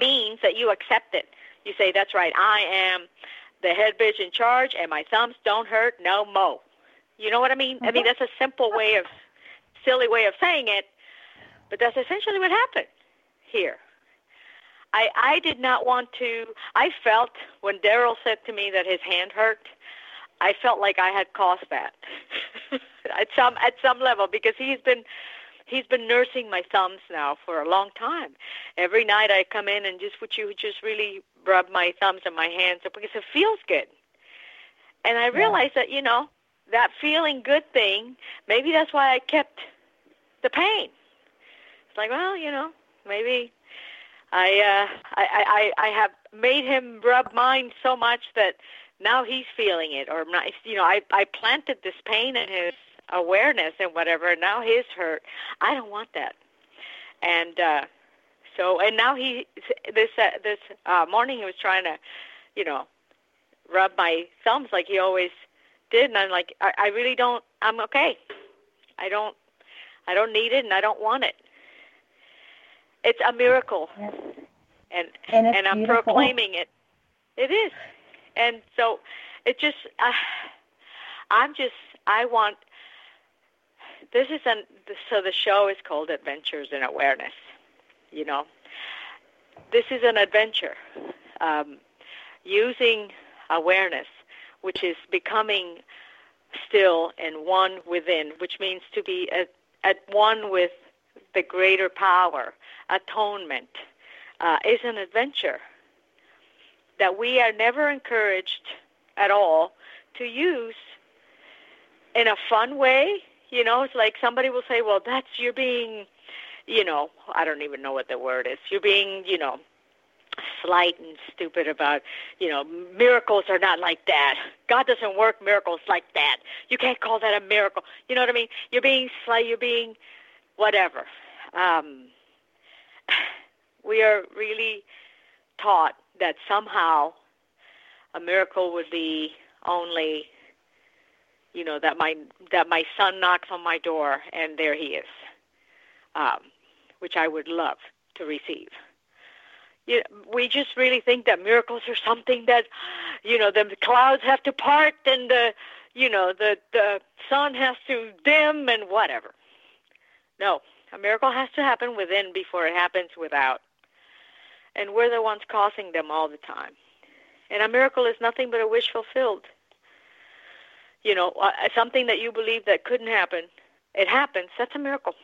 means that you accept it. You say, that's right, I am the head bitch in charge, and my thumbs don't hurt no mo. You know what I mean? Mm-hmm. I mean, that's a simple way of, silly way of saying it, but that's essentially what happened here. I, I did not want to, I felt when Daryl said to me that his hand hurt, I felt like I had caused that at some at some level, because he's been he's been nursing my thumbs now for a long time. Every night I come in and just would you just really rub my thumbs and my hands up because it feels good. And I realized yeah. that, you know, that feeling good thing, maybe that's why I kept the pain. It's like, well, you know, maybe I, uh, I I I have made him rub mine so much that now he's feeling it, or not, you know, I I planted this pain in his awareness and whatever. And now his hurt. I don't want that, and uh, so and now he this uh, this uh, morning he was trying to, you know, rub my thumbs like he always did, and I'm like, I, I really don't. I'm okay. I don't I don't need it, and I don't want it. It's a miracle, yes. and and, and I'm beautiful. Proclaiming it. It is, and so it just. Uh, I'm just. I want. This is an. So the show is called Adventures in Awareness. You know, this is an adventure, um, using awareness, which is becoming still and one within, which means to be at, at one with the greater power. Atonement uh, is an adventure that we are never encouraged at all to use in a fun way. You know, it's like somebody will say, well, that's, you're being, you know, I don't even know what the word is. You're being, you know, slight and stupid about, you know, miracles are not like that. God doesn't work miracles like that. You can't call that a miracle. You know what I mean? You're being slight, you're being whatever. Um, we are really taught that somehow a miracle would be only, you know, that my that my son knocks on my door and there he is, um, which I would love to receive. You, we just really think that miracles are something that, you know, the clouds have to part and the, you know, the, the sun has to dim and whatever. No, a miracle has to happen within before it happens without. And we're the ones causing them all the time. And a miracle is nothing but a wish fulfilled. You know, something that you believe that couldn't happen, it happens. That's a miracle.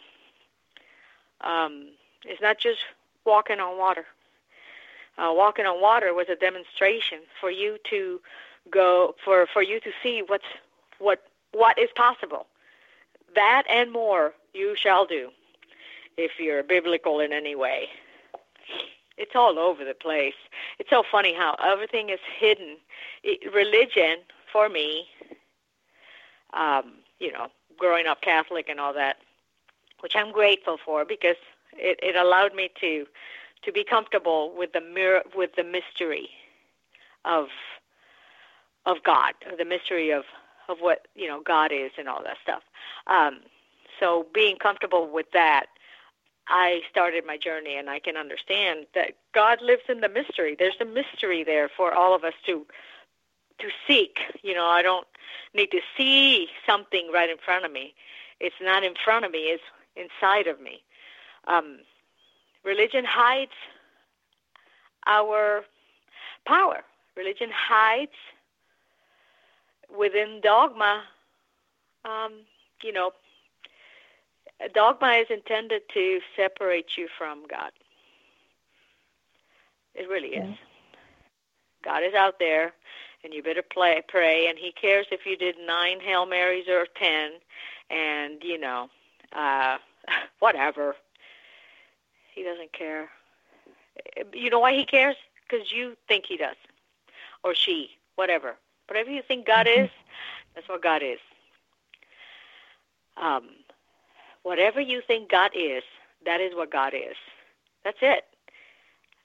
Um, it's not just walking on water. Uh, walking on water was a demonstration for you to go for, for you to see what's what what is possible. That and more you shall do, if you're biblical in any way. It's all over the place. It's so funny how everything is hidden. It, religion, for me, um, you know, growing up Catholic and all that, which I'm grateful for because it, it allowed me to to be comfortable with the mir- with the mystery of of God, the mystery of, of what, you know, God is and all that stuff. Um, so being comfortable with that, I started my journey, and I can understand that God lives in the mystery. There's a mystery there for all of us to to seek. You know, I don't need to see something right in front of me. It's not in front of me. It's inside of me. Um, religion hides our power. Religion hides within dogma. Um, you know, dogma is intended to separate you from God. It really is. God is out there, and you better play, pray, and he cares if you did nine Hail Marys or ten, and, you know, uh, whatever. He doesn't care. You know why he cares? Because you think he does, or she, whatever. Whatever you think God is, that's what God is. Um, whatever you think God is, that is what God is. That's it.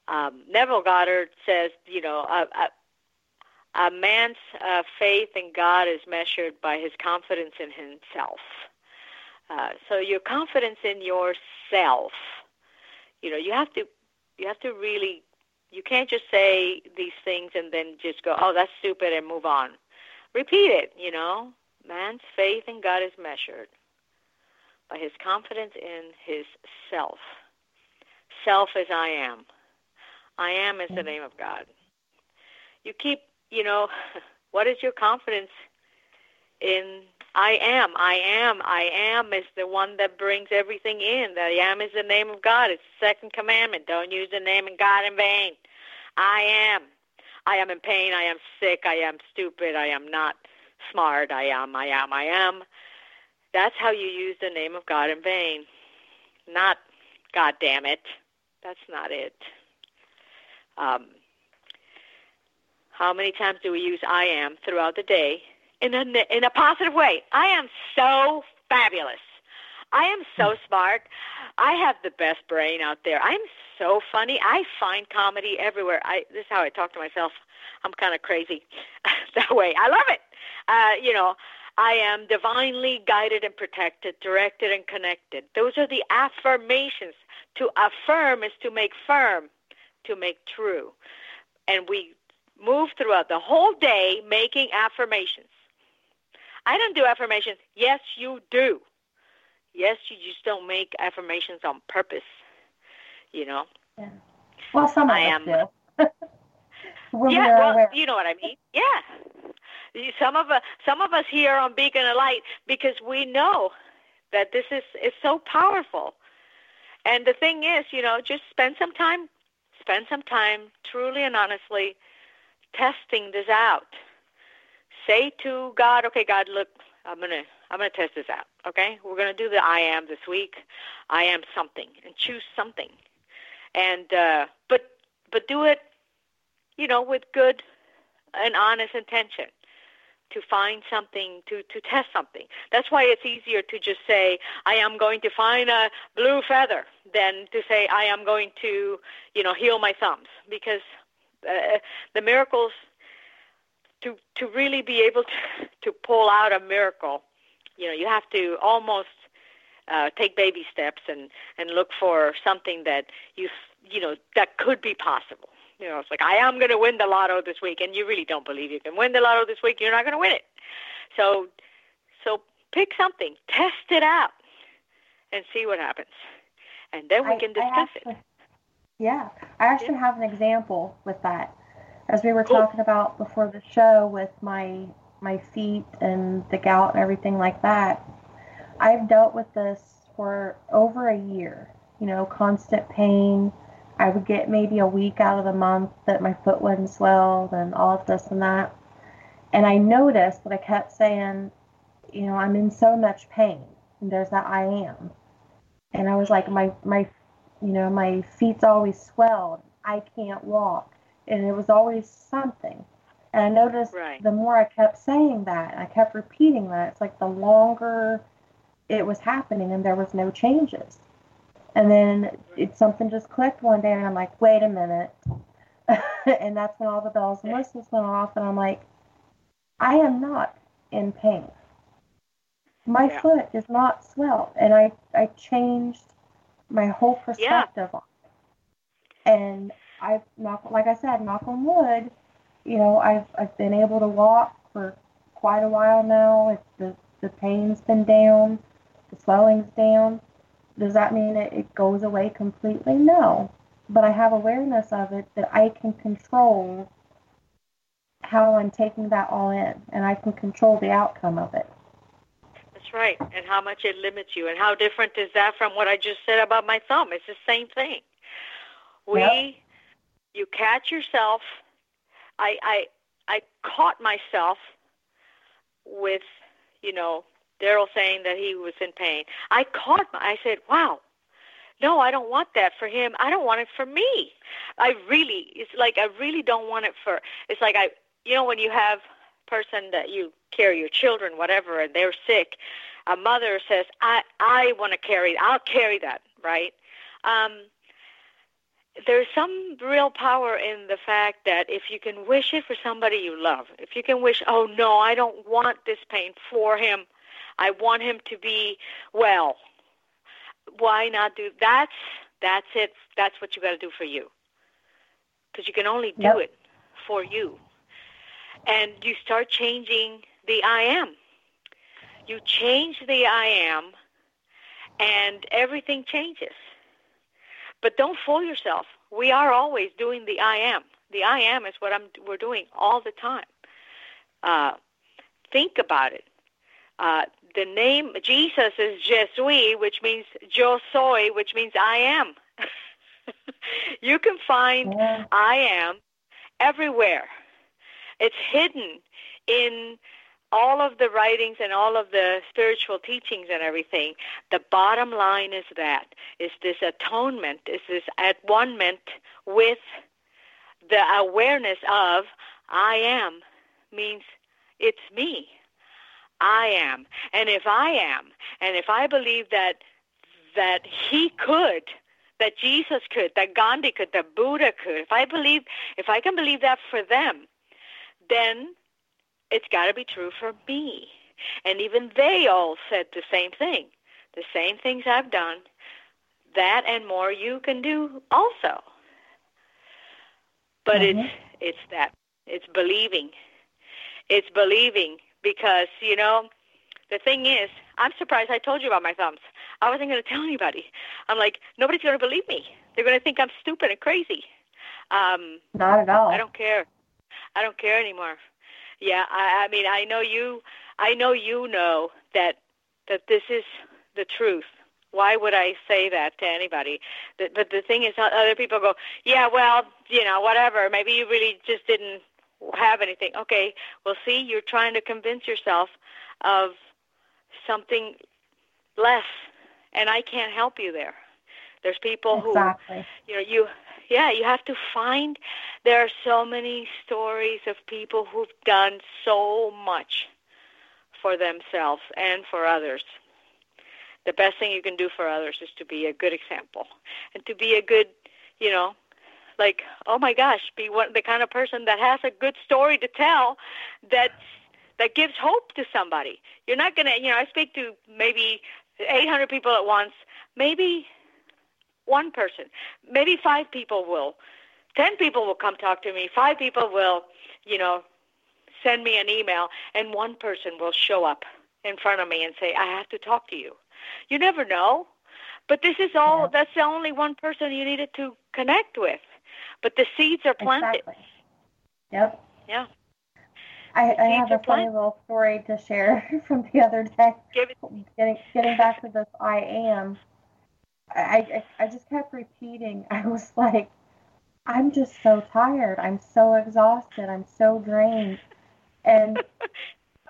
Um, Neville Goddard says, you know, a, a, a man's uh, faith in God is measured by his confidence in himself. Uh, so your confidence in yourself, you know, you have to, you have to really, you can't just say these things and then just go, oh, that's stupid, and move on. Repeat it, you know. Man's faith in God is measured by his confidence in his self. Self is I am. I am is the name of God. You keep, you know, what is your confidence in I am? I am. I am is the one that brings everything in. I am is the name of God. It's the second commandment. Don't use the name of God in vain. I am. I am in pain. I am sick. I am stupid. I am not smart. I am, I am, I am. That's how you use the name of God in vain. Not, God damn it. That's not it. Um, how many times do we use I am throughout the day in a, in a positive way? I am so fabulous. I am so smart. I have the best brain out there. I'm so funny. I find comedy everywhere. I, this is how I talk to myself. I'm kind of crazy that way. I love it. Uh, you know, I am divinely guided and protected, directed and connected. Those are the affirmations. To affirm is to make firm, to make true. And we move throughout the whole day making affirmations. I don't do affirmations. Yes, you do. Yes, you just don't make affirmations on purpose, you know. Yeah. Well, some of I us am, do. When yeah, we well, aware. You know what I mean. Yeah. Some of, us, some of us here on Beacon of Light, because we know that this is, is so powerful. And the thing is, you know, just spend some time, spend some time truly and honestly testing this out. Say to God, okay, God, look, I'm going to I'm going to test this out, okay? We're going to do the I am this week. I am something, and choose something. And uh, but but do it, you know, with good and honest intention. to find something, to, to test something. That's why it's easier to just say, I am going to find a blue feather than to say, I am going to, you know, heal my thumbs. Because uh, the miracles, to to really be able to, to pull out a miracle, you know, you have to almost uh, take baby steps and, and look for something that you, you know, that could be possible. You know, it's like, I am going to win the lotto this week, and you really don't believe you can win the lotto this week. You're not going to win it. So so pick something. Test it out and see what happens. And then we I, can discuss actually, it. Yeah. I actually yeah. have an example with that. As we were cool. talking about before the show with my my feet and the gout and everything like that, I've dealt with this for over a year, you know, constant pain. I would get maybe a week out of the month that my foot wouldn't swell and all of this and that. And I noticed that I kept saying, you know, I'm in so much pain. And there's that I am. And I was like, my, my, you know, my feet's always swelled. I can't walk. And it was always something. And I noticed right. the more I kept saying that, and I kept repeating that, it's like the longer it was happening and there was no changes. And then it, something just clicked one day, and I'm like, wait a minute. And that's when all the bells and whistles went off, and I'm like, I am not in pain. My yeah. foot is not swelled. And I, I changed my whole perspective yeah. on it. And I've, knock, like I said, knock on wood, you know, I've I've been able to walk for quite a while now. It's the, the pain's been down. The swelling's down. Does that mean that it goes away completely? No. But I have awareness of it that I can control how I'm taking that all in, and I can control the outcome of it. That's right, and how much it limits you, and how different is that from what I just said about my thumb? It's the same thing. We, yep. You catch yourself. I, I, I caught myself with, you know, Daryl saying that he was in pain. I caught my, I said, wow, no, I don't want that for him. I don't want it for me. I really, it's like I really don't want it for, it's like I, you know, when you have a person that you carry your children, whatever, and they're sick, a mother says, I, I want to carry, I'll carry that, right? Um, there's some real power in the fact that if you can wish it for somebody you love, if you can wish, oh, no, I don't want this pain for him. I want him to be well. Why not do that's that's it. That's what you got to do for you, because you can only do yep. it for you. And you start changing the I am. You change the I am, and everything changes. But don't fool yourself. We are always doing the I am. The I am is what I'm. We're doing all the time. Uh, think about it. Uh, the name Jesus is Je suis, which means yo soy, which means I am. You can find yeah. I am everywhere. It's hidden in all of the writings and all of the spiritual teachings and everything. The bottom line is that, is this atonement, is this at one-ment with the awareness of I am means it's me. I am, and if I am, and if I believe that that he could, that Jesus could, that Gandhi could, that Buddha could, if I believe, if I can believe that for them, then it's got to be true for me. And even they all said the same thing, the same things I've done, that and more you can do also. But mm-hmm. it's it's that it's believing, it's believing. Because, you know, the thing is, I'm surprised I told you about my thumbs. I wasn't going to tell anybody. I'm like, nobody's going to believe me. They're going to think I'm stupid and crazy. Um, Not at all. I don't care. I don't care anymore. Yeah, I, I mean, I know you. I know you know that that this is the truth. Why would I say that to anybody? The, but the thing is, other people go, yeah, well, you know, whatever. Maybe you really just didn't have anything. Okay, well, see, you're trying to convince yourself of something less, and I can't help you there. There's people exactly. who, you know, you, yeah, you have to find, there are so many stories of people who've done so much for themselves and for others. The best thing you can do for others is to be a good example and to be a good, you know, like, oh my gosh, be one, the kind of person that has a good story to tell that that gives hope to somebody. You're not going to, you know, I speak to maybe eight hundred people at once, maybe one person, maybe five people will, ten people will come talk to me, five people will, you know, send me an email, and one person will show up in front of me and say, I have to talk to you. You never know, but this is all, yeah. that's the only one person you needed to connect with, but the seeds are planted. Exactly. Yep. Yeah. I, I have a funny little story to share from the other day. Give it. Getting, getting back to this I am, I, I, I just kept repeating. I was like, I'm just so tired. I'm so exhausted. I'm so drained. And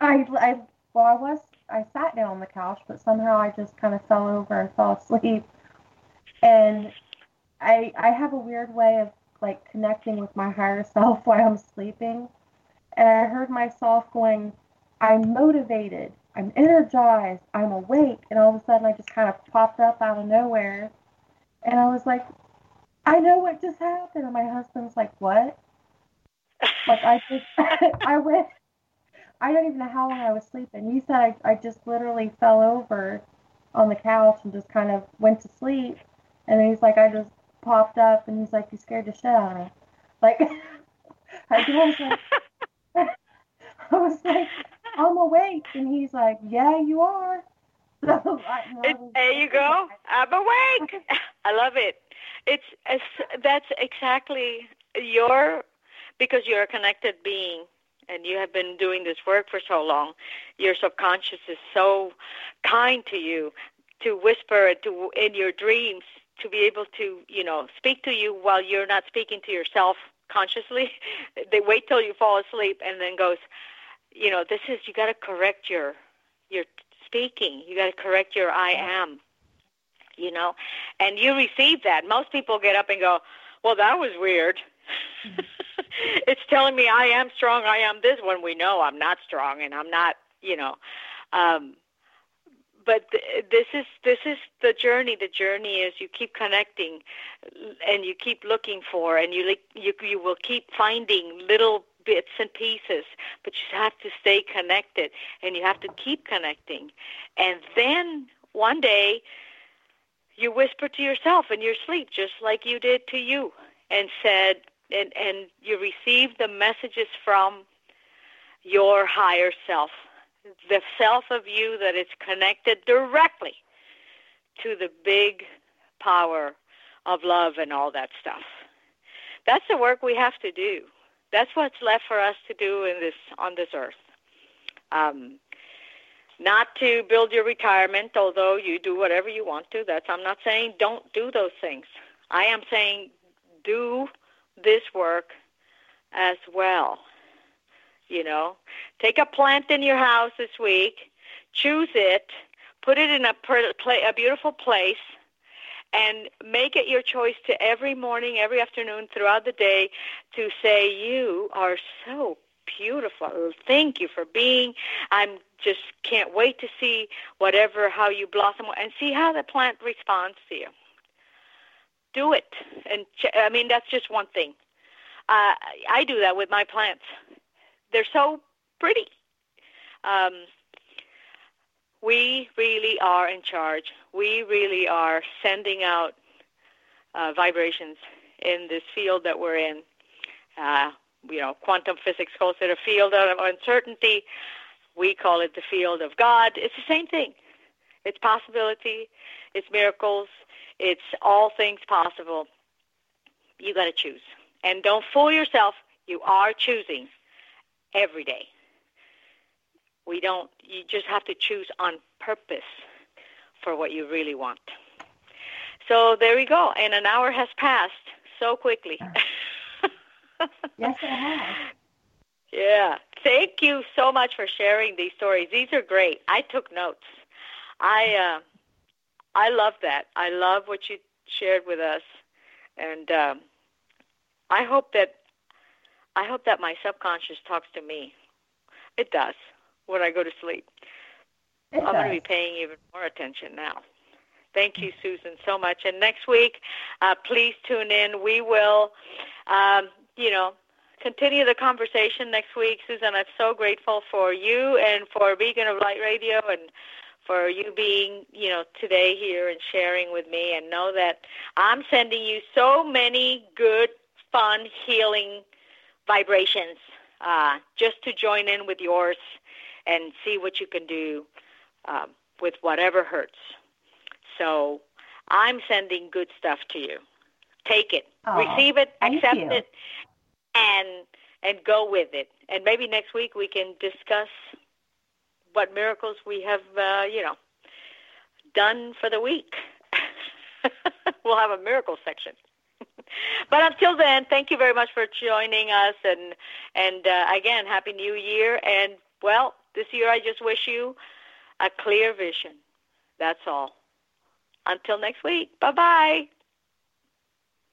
I, I, well, I was, I sat down on the couch, but somehow I just kind of fell over and fell asleep. And I, I have a weird way of like connecting with my higher self while I'm sleeping. And I heard myself going, I'm motivated, I'm energized, I'm awake. And all of a sudden I just kind of popped up out of nowhere. And I was like, I know what just happened. And my husband's like, what? Like I just, I went, I don't even know how long I was sleeping. He said I, I just literally fell over on the couch and just kind of went to sleep. And then he's like, I just popped up. And he's like, you scared the shit out of me. Like, I was like, I was like, I'm awake. And he's like, yeah, you are. So I, there you go. I'm awake. I love it. It's, it's that's exactly your, because you're a connected being and you have been doing this work for so long, your subconscious is so kind to you to whisper it to in your dreams, to be able to, you know, speak to you while you're not speaking to yourself consciously. They wait till you fall asleep and then goes, you know, this is, you got to correct your your speaking. You got to correct your I am, you know, and you receive that. Most people get up and go, well, that was weird. It's telling me I am strong, I am this, when we know I'm not strong and I'm not, you know. Um, but th- this is this is the journey. The journey is you keep connecting and you keep looking for, and you you you will keep finding little bits and pieces, but you have to stay connected and you have to keep connecting. And then one day you whisper to yourself in your sleep, just like you did to you, and said, and, and you receive the messages from your higher self, the self of you that is connected directly to the big power of love and all that stuff. That's the work we have to do. That's what's left for us to do in this on this earth. Um, not to build your retirement, although you do whatever you want to. That's, I'm not saying don't do those things. I am saying do this work as well. You know, take a plant in your house this week, choose it, put it in a, a beautiful place, and make it your choice to every morning, every afternoon, throughout the day, to say, you are so beautiful. Thank you for being. I'm just can't wait to see whatever, how you blossom, and see how the plant responds to you. Do it. And ch- I mean, that's just one thing. Uh, I do that with my plants. They're so pretty. Um, we really are in charge. We really are sending out uh, vibrations in this field that we're in. Uh, you know, quantum physics calls it a field of uncertainty. We call it the field of God. It's the same thing. It's possibility. It's miracles. It's all things possible. You got to choose. And don't fool yourself. You are choosing every day. We don't, you just have to choose on purpose for what you really want. So there we go. And an hour has passed so quickly. Yes, it has. Yeah. Thank you so much for sharing these stories. These are great. I took notes. I, uh, I love that. I love what you shared with us, and um, I hope that I hope that my subconscious talks to me. It does when I go to sleep. It I'm does. Going to be paying even more attention now. Thank you, Susan, so much. And next week, uh, please tune in. We will, um, you know, continue the conversation next week. Susan, I'm so grateful for you and for Beacon of Light Radio and for you being, you know, today here and sharing with me. And know that I'm sending you so many good, fun, healing vibrations uh, just to join in with yours and see what you can do uh, with whatever hurts. So I'm sending good stuff to you. Take it, oh, receive it, accept you. it, and and go with it. And maybe next week we can discuss what miracles we have, uh, you know, done for the week. We'll have a miracle section. But until then, thank you very much for joining us. And, and uh, again, Happy New Year. And, well, this year I just wish you a clear vision. That's all. Until next week. Bye-bye.